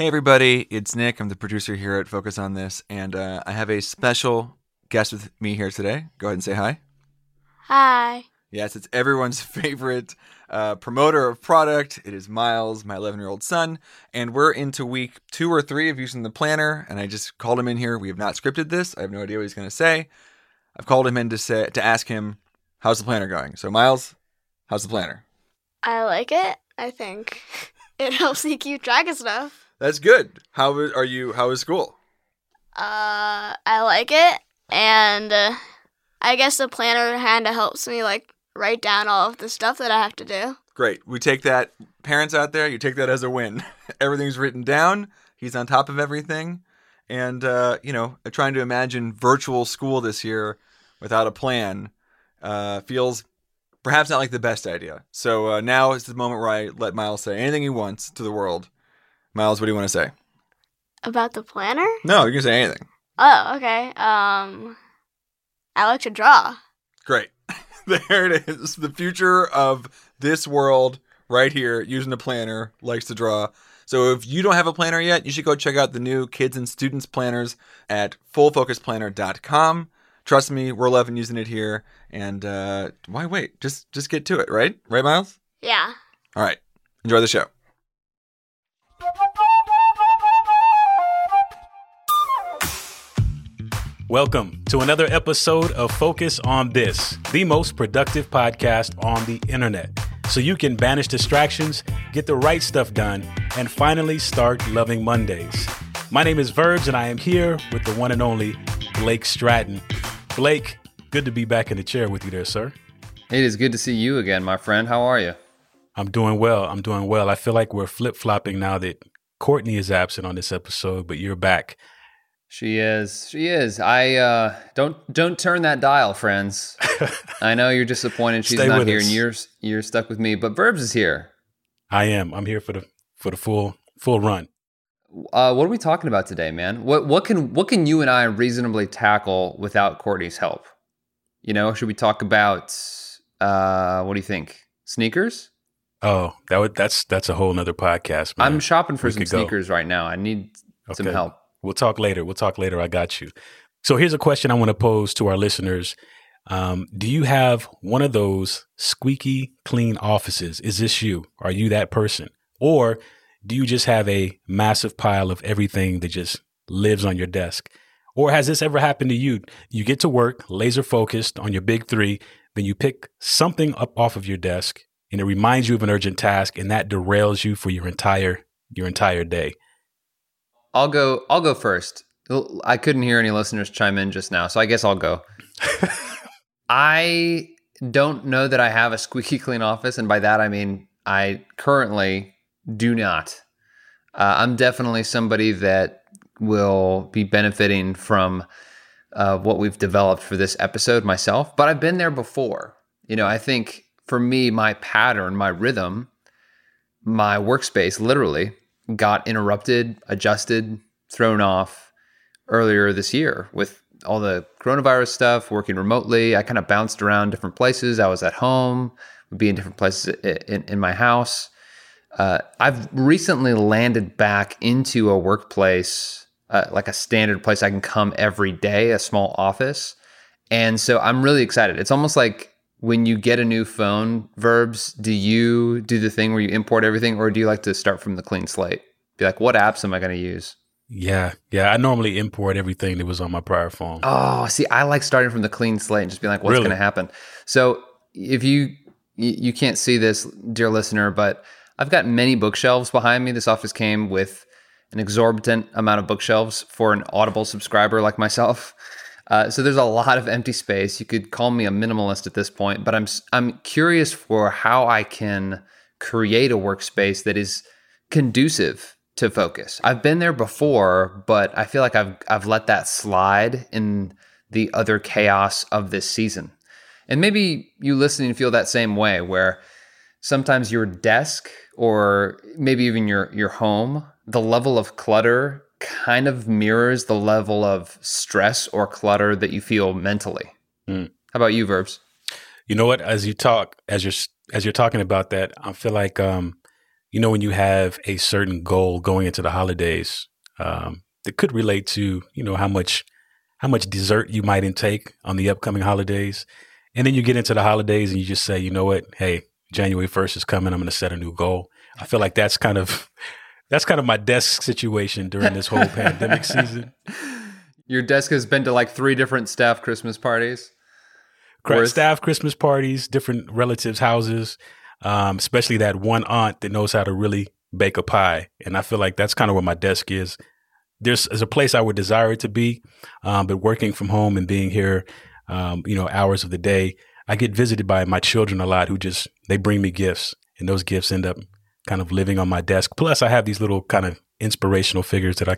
Hey everybody, it's Nick. I'm the producer here at Focus on This, and I have a special guest with me here today. Go ahead and say hi. Hi. Yes, it's everyone's favorite promoter of product. It is Miles, my 11-year-old son, and we're into week 2 or 3 of using the planner, and I just called him in here. We have not scripted this. I have no idea what he's going to say. I've called him in to ask him, how's the planner going? So Miles, how's the planner? I like it, I think. It helps me keep track of stuff. That's good. How is school? I like it, and I guess the planner kind of helps me, write down all of the stuff that I have to do. Great. We take that. Parents out there, you take that as a win. Everything's written down. He's on top of everything. And, trying to imagine virtual school this year without a plan feels perhaps not like the best idea. So now is the moment where I let Miles say anything he wants to the world. Miles, what do you want to say? About the planner? No, you can say anything. Oh, okay. I like to draw. Great. There it is. The future of this world right here, using a planner, likes to draw. So if you don't have a planner yet, you should go check out the new kids and students planners at FullFocusPlanner.com. Trust me, we're loving using it here. And why wait? Just get to it, right? Right, Miles? Yeah. All right. Enjoy the show. Welcome to another episode of Focus on This, the most productive podcast on the internet, so you can banish distractions, get the right stuff done, and finally start loving Mondays. My name is Verbs, and I am here with the one and only Blake Stratton. Blake, good to be back in the chair with you there, sir. It is good to see you again, my friend. How are you? I'm doing well. I feel like we're flip-flopping now that Courtney is absent on this episode, but you're back. She is. I don't turn that dial, friends. I know you're disappointed she's not here, and you're stuck with me. But Verbs is here. I am. I'm here for the full run. What are we talking about today, man? What can you and I reasonably tackle without Courtney's help? You know, should we talk about what do you think? Sneakers? Oh, that's a whole nother podcast, man. I'm shopping for some sneakers right now. I need some help. We'll talk later. I got you. So here's a question I want to pose to our listeners. Do you have one of those squeaky clean offices? Is this you? Are you that person? Or do you just have a massive pile of everything that just lives on your desk? Or has this ever happened to you? You get to work laser focused on your big 3, then you pick something up off of your desk and it reminds you of an urgent task, and that derails you for your entire day. I'll go first. I couldn't hear any listeners chime in just now, so I guess I'll go. I don't know that I have a squeaky clean office, and by that I mean I currently do not. I'm definitely somebody that will be benefiting from what we've developed for this episode myself, but I've been there before. You know, I think for me, my pattern, my rhythm, my workspace literally got interrupted, adjusted, thrown off earlier this year with all the coronavirus stuff, working remotely. I kind of bounced around different places. I was at home, would be in different places in my house. I've recently landed back into a workplace, like a standard place I can come every day, a small office. And so I'm really excited. It's almost like when you get a new phone, Verbs, do you do the thing where you import everything, or do you like to start from the clean slate? Be like, what apps am I going to use? Yeah. I normally import everything that was on my prior phone. Oh, see, I like starting from the clean slate and just being like, what's going to happen? So if you can't see this, dear listener, but I've got many bookshelves behind me. This office came with an exorbitant amount of bookshelves for an Audible subscriber like myself. So there's a lot of empty space. You could call me a minimalist at this point, but I'm curious for how I can create a workspace that is conducive to focus. I've been there before, but I feel like I've let that slide in the other chaos of this season. And maybe you listening feel that same way, where sometimes your desk or maybe even your home, the level of clutter kind of mirrors the level of stress or clutter that you feel mentally. Mm. How about you, Verbs? You know what? As you're talking about that, I feel like You know, when you have a certain goal going into the holidays, that could relate to, you know, how much dessert you might intake on the upcoming holidays. And then you get into the holidays and you just say, you know what? Hey, January 1st is coming. I'm going to set a new goal. I feel like that's kind of my desk situation during this whole pandemic season. Your desk has been to like 3 different staff Christmas parties. Correct. Staff Christmas parties, different relatives' houses, especially that one aunt that knows how to really bake a pie. And I feel like that's kind of where my desk is. There's a place I would desire it to be, but working from home and being here, hours of the day, I get visited by my children a lot who just, they bring me gifts, and those gifts end up kind of living on my desk. Plus I have these little kind of inspirational figures that I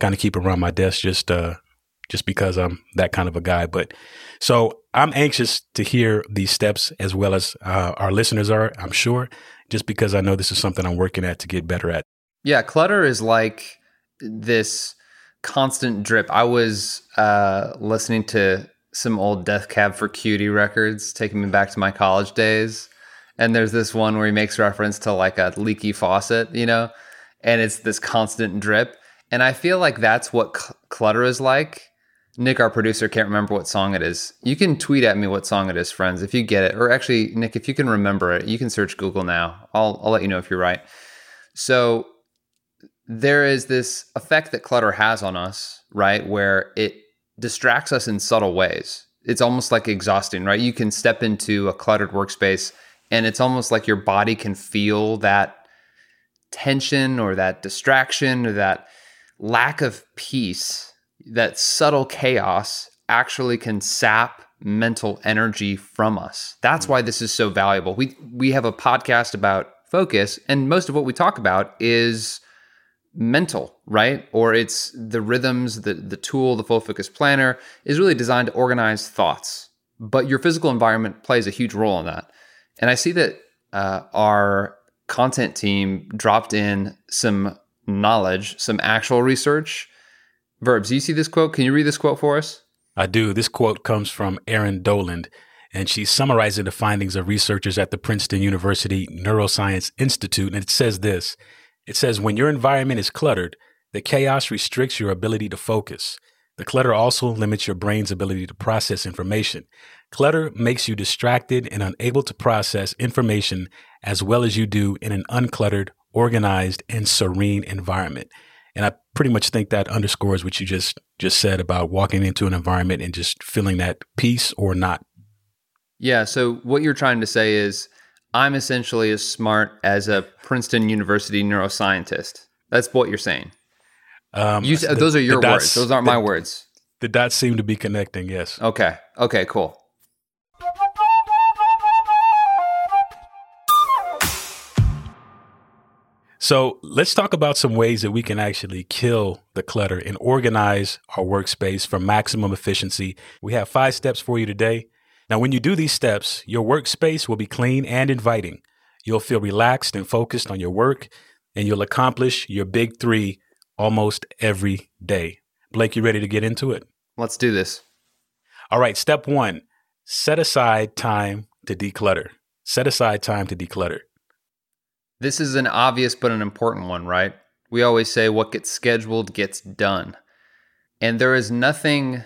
kind of keep around my desk just because I'm that kind of a guy. But so I'm anxious to hear these steps as well as our listeners are, I'm sure, just because I know this is something I'm working at to get better at. Yeah. Clutter is like this constant drip. I was listening to some old Death Cab for Cutie records, taking me back to my college days. And there's this one where he makes reference to like a leaky faucet, you know, and it's this constant drip. And I feel like that's what clutter is like. Nick, our producer, can't remember what song it is. You can tweet at me what song it is, friends, if you get it. Or actually, Nick, if you can remember it, you can search Google now. I'll let you know if you're right. So there is this effect that clutter has on us, right, where it distracts us in subtle ways. It's almost like exhausting, right? You can step into a cluttered workspace and it's almost like your body can feel that tension or that distraction or that lack of peace. That subtle chaos actually can sap mental energy from us. That's why this is so valuable. We have a podcast about focus, and most of what we talk about is mental, right? Or it's the rhythms, the tool, the Full Focus Planner is really designed to organize thoughts. But your physical environment plays a huge role in that. And I see that our content team dropped in some knowledge, some actual research. Verbs, do you see this quote? Can you read this quote for us? I do. This quote comes from Erin Doland, and she's summarizing the findings of researchers at the Princeton University Neuroscience Institute. And it says this. It says, when your environment is cluttered, the chaos restricts your ability to focus. The clutter also limits your brain's ability to process information. Clutter makes you distracted and unable to process information as well as you do in an uncluttered, organized, and serene environment. And I pretty much think that underscores what you just said about walking into an environment and just feeling that peace or not. Yeah. So what you're trying to say is I'm essentially as smart as a Princeton University neuroscientist. That's what you're saying. Those are your words. Those aren't my words. The dots seem to be connecting. Yes. Okay. Okay, cool. So let's talk about some ways that we can actually kill the clutter and organize our workspace for maximum efficiency. We have 5 steps for you today. Now, when you do these steps, your workspace will be clean and inviting. You'll feel relaxed and focused on your work, and you'll accomplish your big 3 almost every day. Blake, you ready to get into it? Let's do this. All right. Step 1, set aside time to declutter. Set aside time to declutter. This is an obvious but an important one, right? We always say what gets scheduled gets done. And there is nothing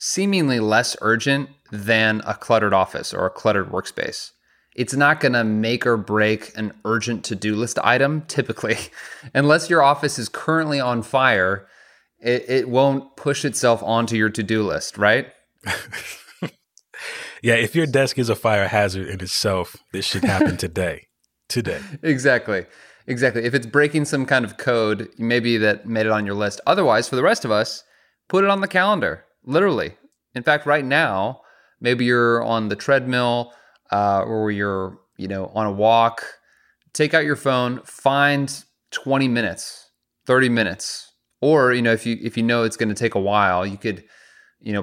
seemingly less urgent than a cluttered office or a cluttered workspace. It's not going to make or break an urgent to-do list item, typically. Unless your office is currently on fire, it won't push itself onto your to-do list, right? Yeah, if your desk is a fire hazard in itself, this should happen today. Exactly. If it's breaking some kind of code, maybe that made it on your list. Otherwise, for the rest of us, put it on the calendar, literally. In fact, right now, maybe you're on the treadmill or you're, on a walk. Take out your phone, find 20 minutes, 30 minutes, or if you know it's going to take a while, you could,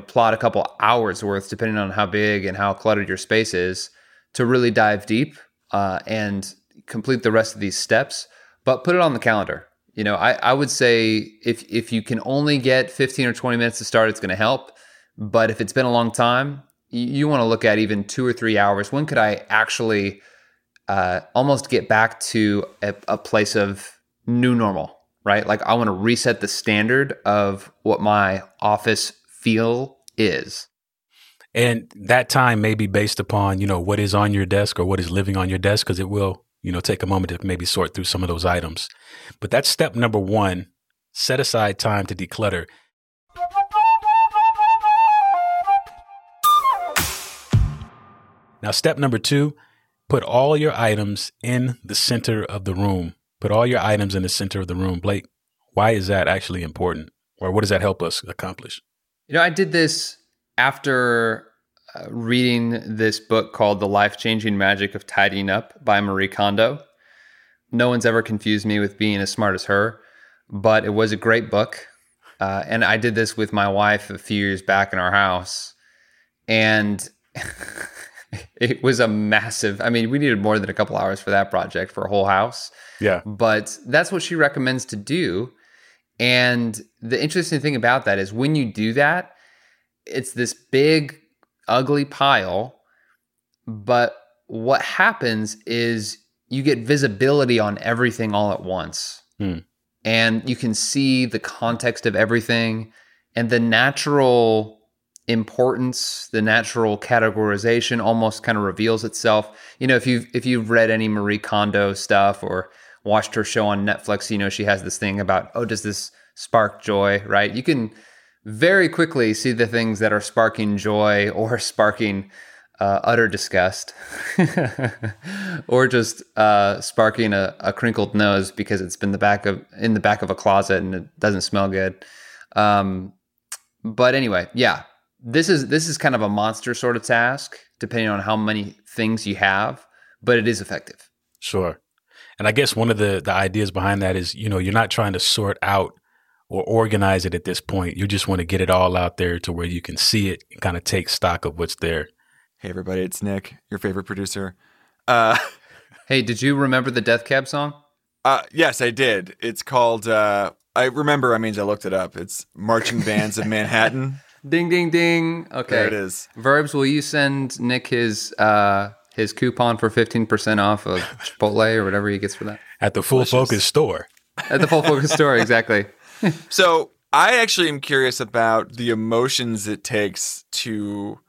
plot a couple hours worth, depending on how big and how cluttered your space is, to really dive deep and complete the rest of these steps, but put it on the calendar. I would say if you can only get 15 or 20 minutes to start, it's going to help. But if it's been a long time, you want to look at even 2 or 3 hours. When could I actually almost get back to a place of new normal, right? Like I want to reset the standard of what my office feel is. And that time may be based upon, you know, what is on your desk or what is living on your desk, because it will, you know, take a moment to maybe sort through some of those items. But that's step number one, set aside time to declutter. Now, step number two, put all your items in the center of the room. Put all your items in the center of the room. Blake, why is that actually important? Or what does that help us accomplish? You know, I did this after reading this book called The Life-Changing Magic of Tidying Up by Marie Kondo. No one's ever confused me with being as smart as her, but it was a great book. And I did this with my wife a few years back in our house. And it was a massive, I mean, we needed more than a couple hours for that project for a whole house. Yeah. But that's what she recommends to do. And the interesting thing about that is when you do that, it's this big, ugly pile. But what happens is you get visibility on everything all at once. Hmm. And you can see the context of everything and the natural importance, the natural categorization almost kind of reveals itself. You know, if you've read any Marie Kondo stuff or watched her show on Netflix, you know, she has this thing about, oh, does this spark joy, right? You can very quickly see the things that are sparking joy or sparking utter disgust or just sparking a crinkled nose because it's been in the back of a closet and it doesn't smell good. But anyway, yeah. This is kind of a monster sort of task, depending on how many things you have, but it is effective. Sure. And I guess one of the ideas behind that is, you know, you're not trying to sort out or organize it at this point. You just want to get it all out there to where you can see it and kind of take stock of what's there. Hey, everybody, it's Nick, your favorite producer. Hey, did you remember the Death Cab song? Yes, I did. It's called, I remember, I mean, I looked it up. It's Marching Bands of Manhattan. Ding, ding, ding. Okay. There it is. Verbs, will you send Nick his coupon for 15% off of Chipotle or whatever he gets for that? At the Full Focus store. At the Full Focus store, exactly. So I actually am curious about the emotions it takes to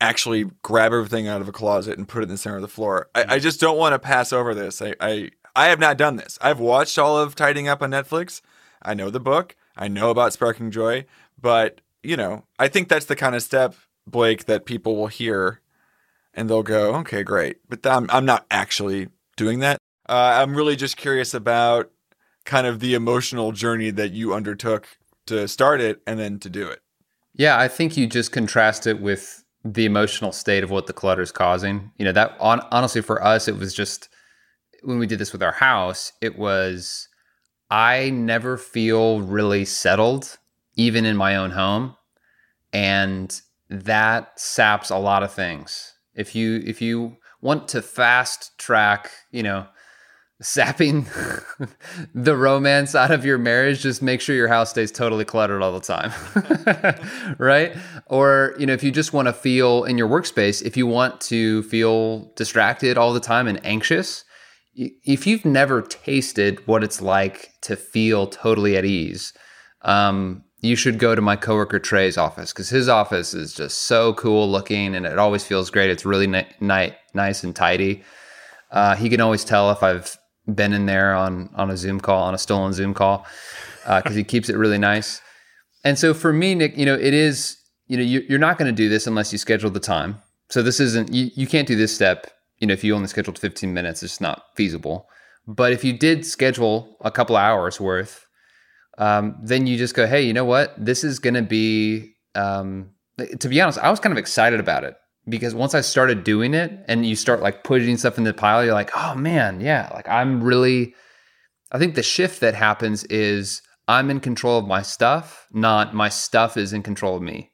actually grab everything out of a closet and put it in the center of the floor. I just don't want to pass over this. I have not done this. I've watched all of Tidying Up on Netflix. I know the book. I know about Sparking Joy, but... You know, I think that's the kind of step, Blake, that people will hear and they'll go, okay, great. But I'm not actually doing that. I'm really just curious about kind of the emotional journey that you undertook to start it and then to do it. Yeah, I think you just contrast it with the emotional state of what the clutter is causing. You know, that honestly for us, it was just when we did this with our house, it was, I never feel really settled, even in my own home. And that saps a lot of things. If you want to fast track, you know, sapping the romance out of your marriage, just make sure your house stays totally cluttered all the time, right? Or, you know, if you just want to feel in your workspace, if you want to feel distracted all the time and anxious, if you've never tasted what it's like to feel totally at ease, you should go to my coworker Trey's office because his office is just so cool looking and it always feels great. It's really nice and tidy. He can always tell if I've been in there on a Zoom call, on a stolen Zoom call, because he keeps it really nice. And so for me, Nick, you know, it is, you know, you're not going to do this unless you schedule the time. So this isn't, you can't do this step, you know, if you only scheduled 15 minutes, it's not feasible. But if you did schedule a couple hours worth, then you just go, hey, you know what? This is going to be, to be honest, I was kind of excited about it because once I started doing it and you start like putting stuff in the pile, you're like, oh man, yeah. Like I think the shift that happens is I'm in control of my stuff, not my stuff is in control of me.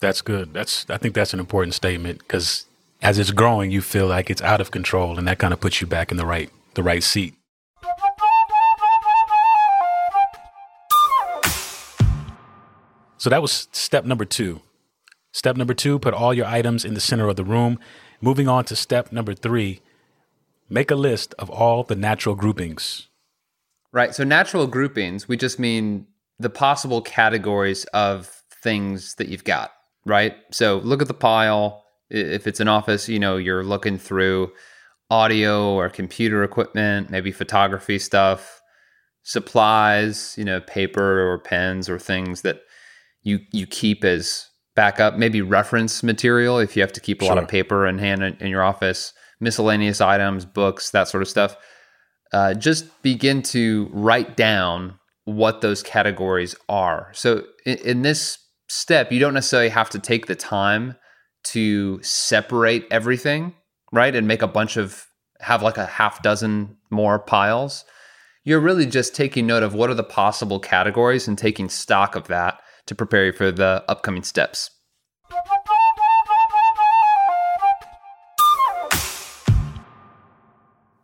That's good. I think that's an important statement because as it's growing, you feel like it's out of control and that kind of puts you back in the right seat. So that was step number two. Step number two, put all your items in the center of the room. Moving on to step number three, Make a list of all the natural groupings. Right. So natural groupings, we just mean the possible categories of things that you've got, right? So look at the pile. If it's an office, you know, you're looking through audio or computer equipment, maybe photography stuff, supplies, you know, paper or pens or things that you keep as backup, maybe reference material if you have to keep a lot of paper in hand in your office, miscellaneous items, books, that sort of stuff. Just begin to write down what those categories are. So in this step, you don't necessarily have to take the time to separate everything, right? And make a bunch of, have like a half dozen more piles. You're really just taking note of what are the possible categories and taking stock of that to prepare you for the upcoming steps.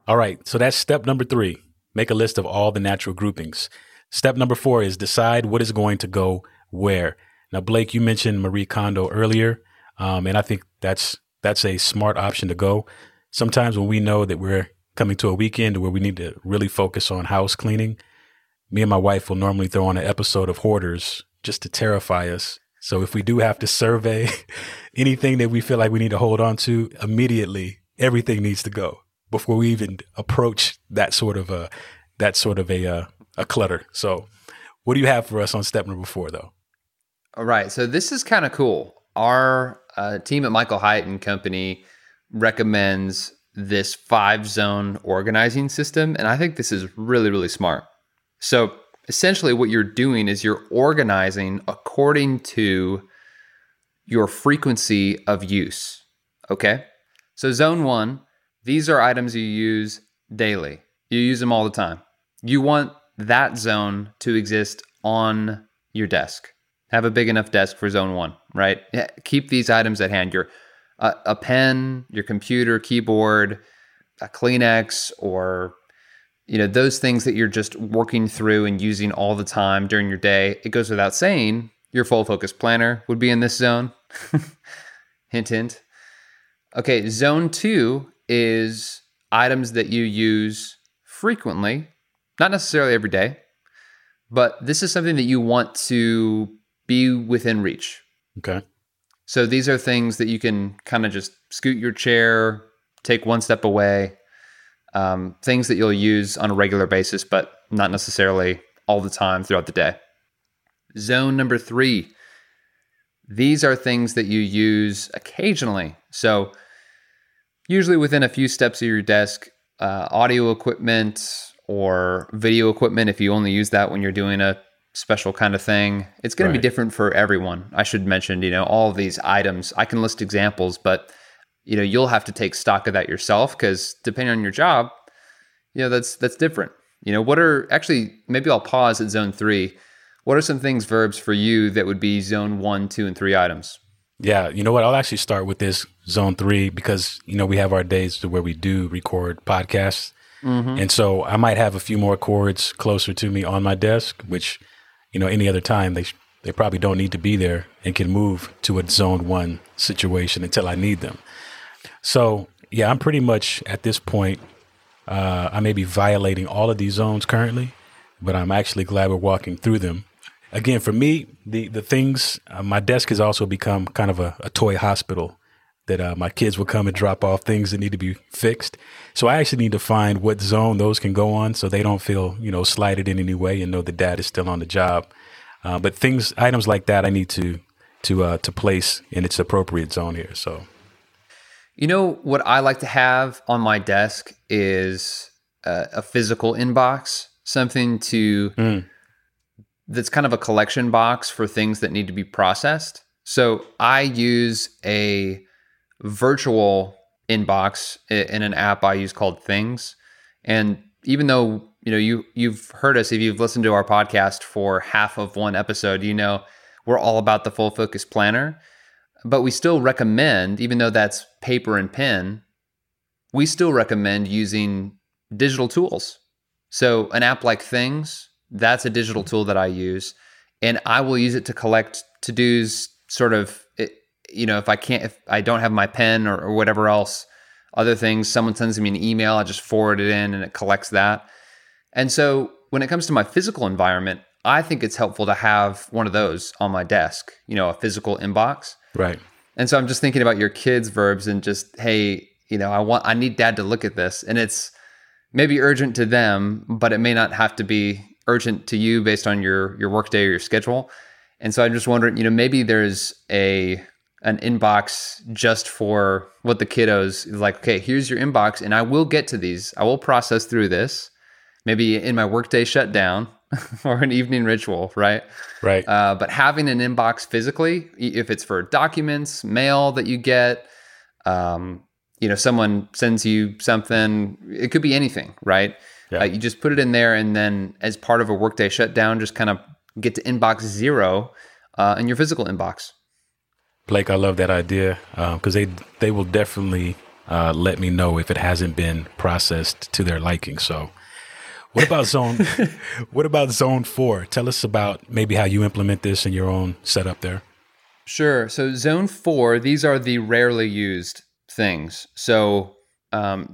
All right, so that's step number 3. Make a list of all the natural groupings. Step number 4 is decide what is going to go where. Now, Blake, you mentioned Marie Kondo earlier, and I think that's a smart option to go. Sometimes when we know that we're coming to a weekend where we need to really focus on house cleaning, me and my wife will normally throw on an episode of Hoarders just to terrify us. So if we do have to survey anything that we feel like we need to hold on to, immediately everything needs to go before we even approach that sort of a clutter. So what do you have for us on step number 4, though? All right. So this is kind of cool. Our team at Michael Hyatt and Company recommends this 5-zone organizing system. And I think this is really, really smart. So essentially what you're doing is you're organizing according to your frequency of use. Okay. So zone 1, these are items you use daily. You use them all the time. You want that zone to exist on your desk. Have a big enough desk for zone 1, right? Keep these items at hand. Your a pen, your computer, keyboard, a Kleenex, or you know, those things that you're just working through and using all the time during your day. It goes without saying, your full focus planner would be in this zone. Hint, hint. Okay, zone 2 is items that you use frequently, not necessarily every day, but this is something that you want to be within reach. Okay. So these are things that you can kind of just scoot your chair, take one step away, things that you'll use on a regular basis, but not necessarily all the time throughout the day. Zone number 3, these are things that you use occasionally. So usually within a few steps of your desk, audio equipment or video equipment, if you only use that when you're doing a special kind of thing. It's going to be different for everyone. I should mention, you know, all of these items, I can list examples, but you know, you'll have to take stock of that yourself because depending on your job, you know, that's different. You know, maybe I'll pause at zone 3. What are some things, verbs for you that would be zone 1, 2, and 3 items? Yeah. You know what? I'll actually start with this zone 3 because, you know, we have our days to where we do record podcasts. Mm-hmm. And so I might have a few more cords closer to me on my desk, which, you know, any other time, they probably don't need to be there and can move to a zone 1 situation until I need them. So, yeah, I'm pretty much at this point, I may be violating all of these zones currently, but I'm actually glad we're walking through them. Again, for me, the things, my desk has also become kind of a toy hospital that my kids will come and drop off things that need to be fixed. So I actually need to find what zone those can go on so they don't feel, you know, slighted in any way and know that dad is still on the job. But things, items like that, I need to place in its appropriate zone here. So, you know, what I like to have on my desk is a physical inbox, something to that's kind of a collection box for things that need to be processed. So I use a virtual inbox in an app I use called Things. And even though, you know, you've heard us, if you've listened to our podcast for half of one episode, you know, we're all about the Full Focus Planner, but we still recommend, even though that's paper and pen, we still recommend using digital tools. So an app like Things, that's a digital tool that I use, and I will use it to collect to-dos, sort of, you know, if I don't have my pen or whatever else, Other things, someone sends me an email, I just forward it in and it collects that. And so when it comes to my physical environment, I think it's helpful to have one of those on my desk, you know, a physical inbox. Right. And so I'm just thinking about your kids' verbs and just, hey, you know, I need dad to look at this. And it's maybe urgent to them, but it may not have to be urgent to you based on your work day or your schedule. And so I'm just wondering, you know, maybe there's an inbox just for what the kiddos is like, okay, here's your inbox and I will get to these. I will process through this. Maybe in my workday shutdown or an evening ritual, right? Right. But having an inbox physically, if it's for documents, mail that you get, you know, someone sends you something, it could be anything, right? Yeah. You just put it in there and then as part of a workday shutdown, just kind of get to inbox zero in your physical inbox. Blake, I love that idea because they will definitely let me know if it hasn't been processed to their liking. So what about zone 4? Tell us about maybe how you implement this in your own setup there. Sure. So zone 4, these are the rarely used things. So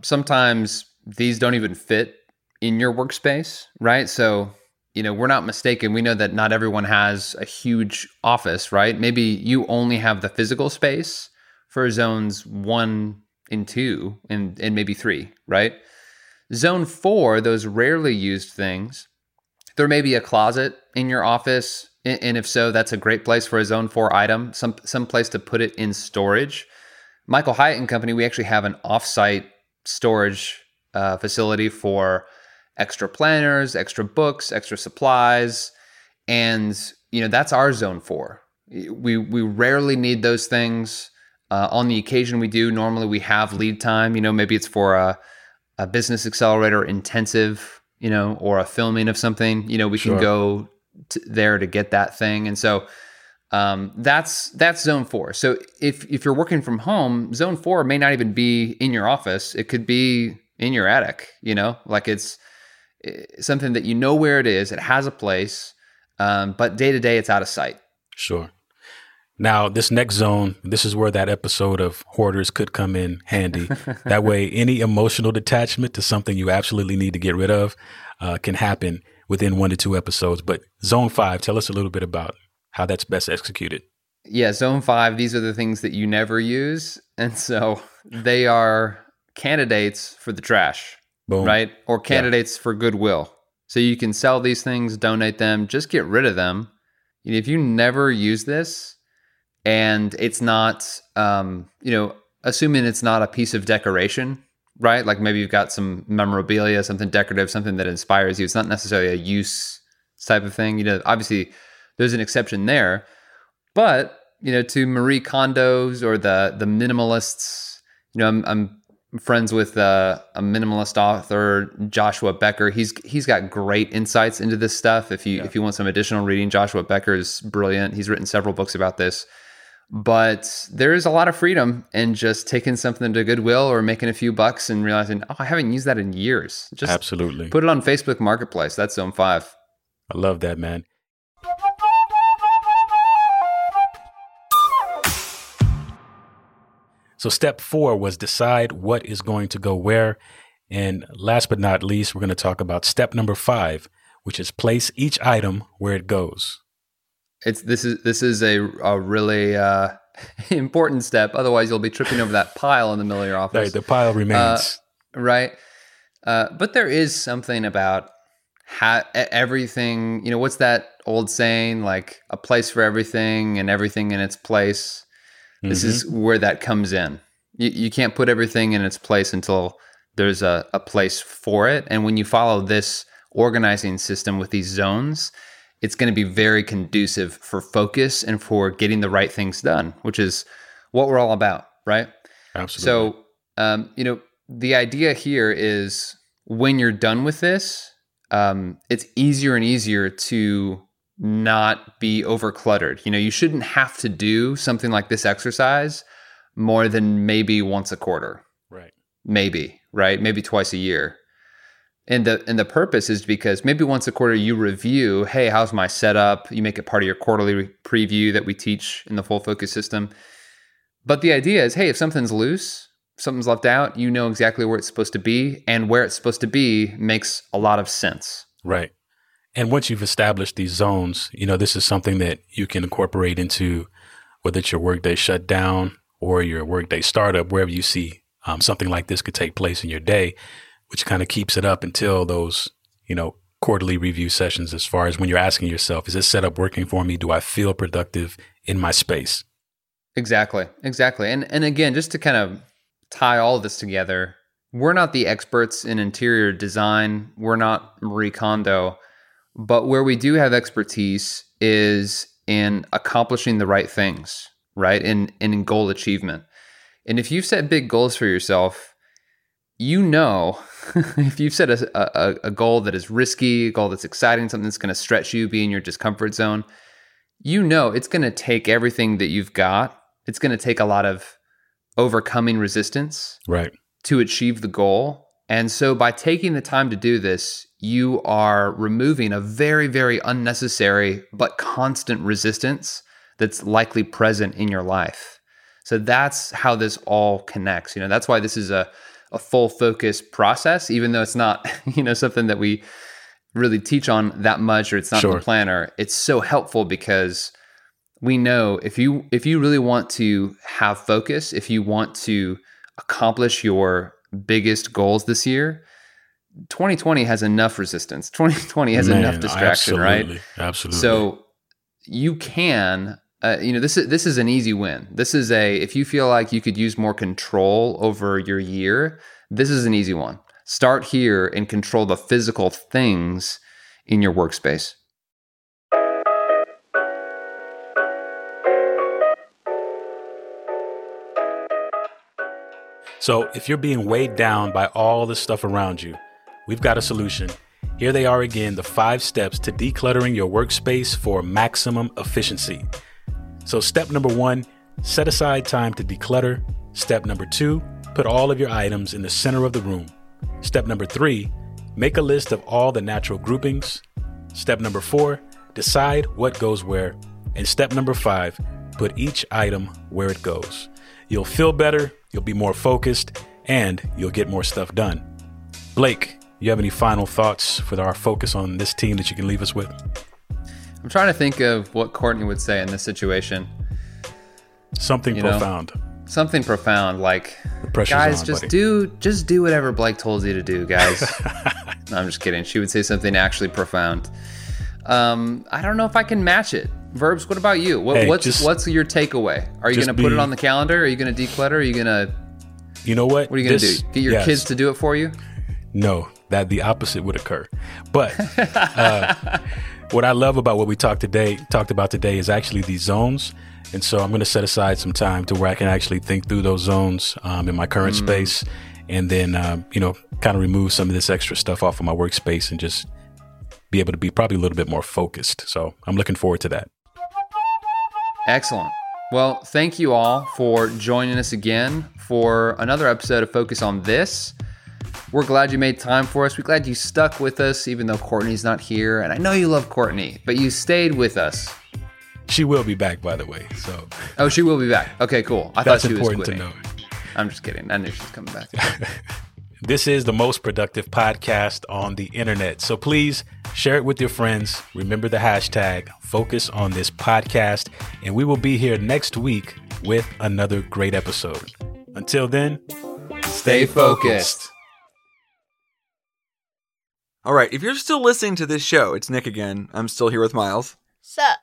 sometimes these don't even fit in your workspace, right? So you know, we're not mistaken. We know that not everyone has a huge office, right? Maybe you only have the physical space for zones 1 and 2 and maybe 3, right? Zone 4, those rarely used things, there may be a closet in your office. And if so, that's a great place for a zone 4 item, some place to put it in storage. Michael Hyatt and Company, we actually have an offsite storage facility for extra planners, extra books, extra supplies. And, you know, that's our zone 4. We rarely need those things. On the occasion we do, normally we have lead time. You know, maybe it's for a business accelerator intensive, you know, or a filming of something. You know, we can go there to get that thing. And so that's zone 4. So if you're working from home, zone 4 may not even be in your office. It could be in your attic, you know, like it's something that you know where it is, it has a place, but day to day it's out of sight. Sure. Now this next zone, this is where that episode of Hoarders could come in handy. That way any emotional detachment to something you absolutely need to get rid of can happen within 1 to 2 episodes. But zone 5, tell us a little bit about how that's best executed. Yeah, zone 5, these are the things that you never use. And so they are candidates for the trash. Boom. Right? Or candidates for goodwill. So you can sell these things, donate them, just get rid of them. And if you never use this and it's not, you know, assuming it's not a piece of decoration, right? Like maybe you've got some memorabilia, something decorative, something that inspires you. It's not necessarily a use type of thing. You know, obviously there's an exception there, but you know, to Marie Kondo's or the minimalists, you know, I'm friends with a minimalist author, Joshua Becker. He's got great insights into this stuff. If you want some additional reading, Joshua Becker is brilliant. He's written several books about this. But there is a lot of freedom in just taking something to Goodwill or making a few bucks and realizing, oh, I haven't used that in years. Just absolutely put it on Facebook Marketplace. That's zone 5. I love that, man. So step 4 was decide what is going to go where. And last but not least, we're going to talk about step number 5, which is place each item where it goes. This is a really important step. Otherwise, you'll be tripping over that pile in the middle of your office. Right, the pile remains. Right. But there is something about everything, you know, what's that old saying? Like a place for everything and everything in its place. This is where that comes in. You can't put everything in its place until there's a place for it. And when you follow this organizing system with these zones, it's going to be very conducive for focus and for getting the right things done, which is what we're all about, right? Absolutely. So, you know, the idea here is when you're done with this, it's easier and easier to not be over cluttered. You know, you shouldn't have to do something like this exercise more than maybe once a quarter. Right. Maybe, right? Maybe twice a year. And the purpose is because maybe once a quarter you review, hey, how's my setup? You make it part of your quarterly preview that we teach in the Full Focus system. But the idea is, hey, if something's loose, something's left out, you know exactly where it's supposed to be, and where it's supposed to be makes a lot of sense. Right. And once you've established these zones, you know, this is something that you can incorporate into whether it's your workday shutdown or your workday startup, wherever you see something like this could take place in your day, which kind of keeps it up until those, you know, quarterly review sessions, as far as when you're asking yourself, is this setup working for me? Do I feel productive in my space? Exactly. Exactly. And again, just to kind of tie all of this together, we're not the experts in interior design. We're not Marie Kondo, but where we do have expertise is in accomplishing the right things, right? In goal achievement. And if you've set big goals for yourself, you know, if you've set a goal that is risky, a goal that's exciting, something that's going to stretch you, be in your discomfort zone, you know it's going to take everything that you've got. It's going to take a lot of overcoming resistance, right, to achieve the goal. And so by taking the time to do this, you are removing a very, very unnecessary but constant resistance that's likely present in your life. So that's how this all connects. You know, that's why this is a full focus process, even though it's not, you know, something that we really teach on that much, or it's not in the planner. It's so helpful because we know if you really want to have focus, if you want to accomplish your biggest goals this year, 2020 has enough resistance. 2020 has enough distraction, absolutely, right? Absolutely. So you can, this is an easy win. This is if you feel like you could use more control over your year, this is an easy one. Start here and control the physical things in your workspace. So if you're being weighed down by all the stuff around you, we've got a solution. Here they are again, the 5 steps to decluttering your workspace for maximum efficiency. So step number 1, set aside time to declutter. Step number 2, put all of your items in the center of the room. Step number 3, make a list of all the natural groupings. Step number 4, decide what goes where. And step number 5, put each item where it goes. You'll feel better, you'll be more focused, and you'll get more stuff done. Blake, you have any final thoughts for our Focus on This team that you can leave us with? I'm trying to think of what Courtney would say in this situation. Something profound. Something profound, like, guys, just do whatever Blake told you to do, guys. No, I'm just kidding. She would say something actually profound. I don't know if I can match it. Verbs, what about you? What's your takeaway? Are you going to put it on the calendar? Are you going to declutter? Are you going to... You know what? What are you going to do? Get your kids to do it for you? No, that the opposite would occur. But... what I love about what we talked about today is actually these zones. And so I'm going to set aside some time to where I can actually think through those zones in my current space, and then, kind of remove some of this extra stuff off of my workspace and just be able to be probably a little bit more focused. So I'm looking forward to that. Excellent. Well, thank you all for joining us again for another episode of Focus on This. We're glad you made time for us. We're glad you stuck with us, even though Courtney's not here. And I know you love Courtney, but you stayed with us. She will be back, by the way. So. Oh, she will be back. Okay, cool. I thought she was quitting. That's important to know. I'm just kidding. I knew she was coming back. This is the most productive podcast on the internet. So please share it with your friends. Remember the hashtag Focus on This Podcast. And we will be here next week with another great episode. Until then, stay focused. All right, if you're still listening to this show, it's Nick again. I'm still here with Miles. Sup?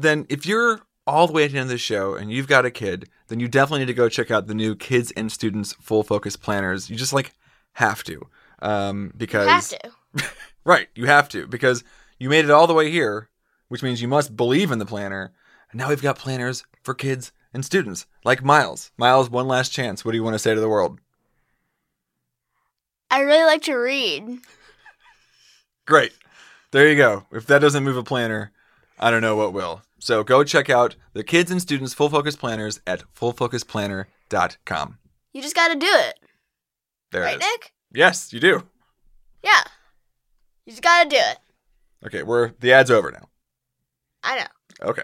Then if you're all the way at the end of this show and you've got a kid, then you definitely need to go check out the new Kids and Students Full Focus Planners. You just, have to. Because you have to. Right, you have to. Because you made it all the way here, which means you must believe in the planner. And now we've got planners for kids and students, like Miles. Miles, one last chance. What do you want to say to the world? I really like to read. Great. There you go. If that doesn't move a planner, I don't know what will. So go check out the Kids and Students Full Focus Planners at FullFocusPlanner.com. You just got to do it. There it is. Right, Nick? Yes, you do. Yeah. You just got to do it. Okay, the ad's over now. I know. Okay.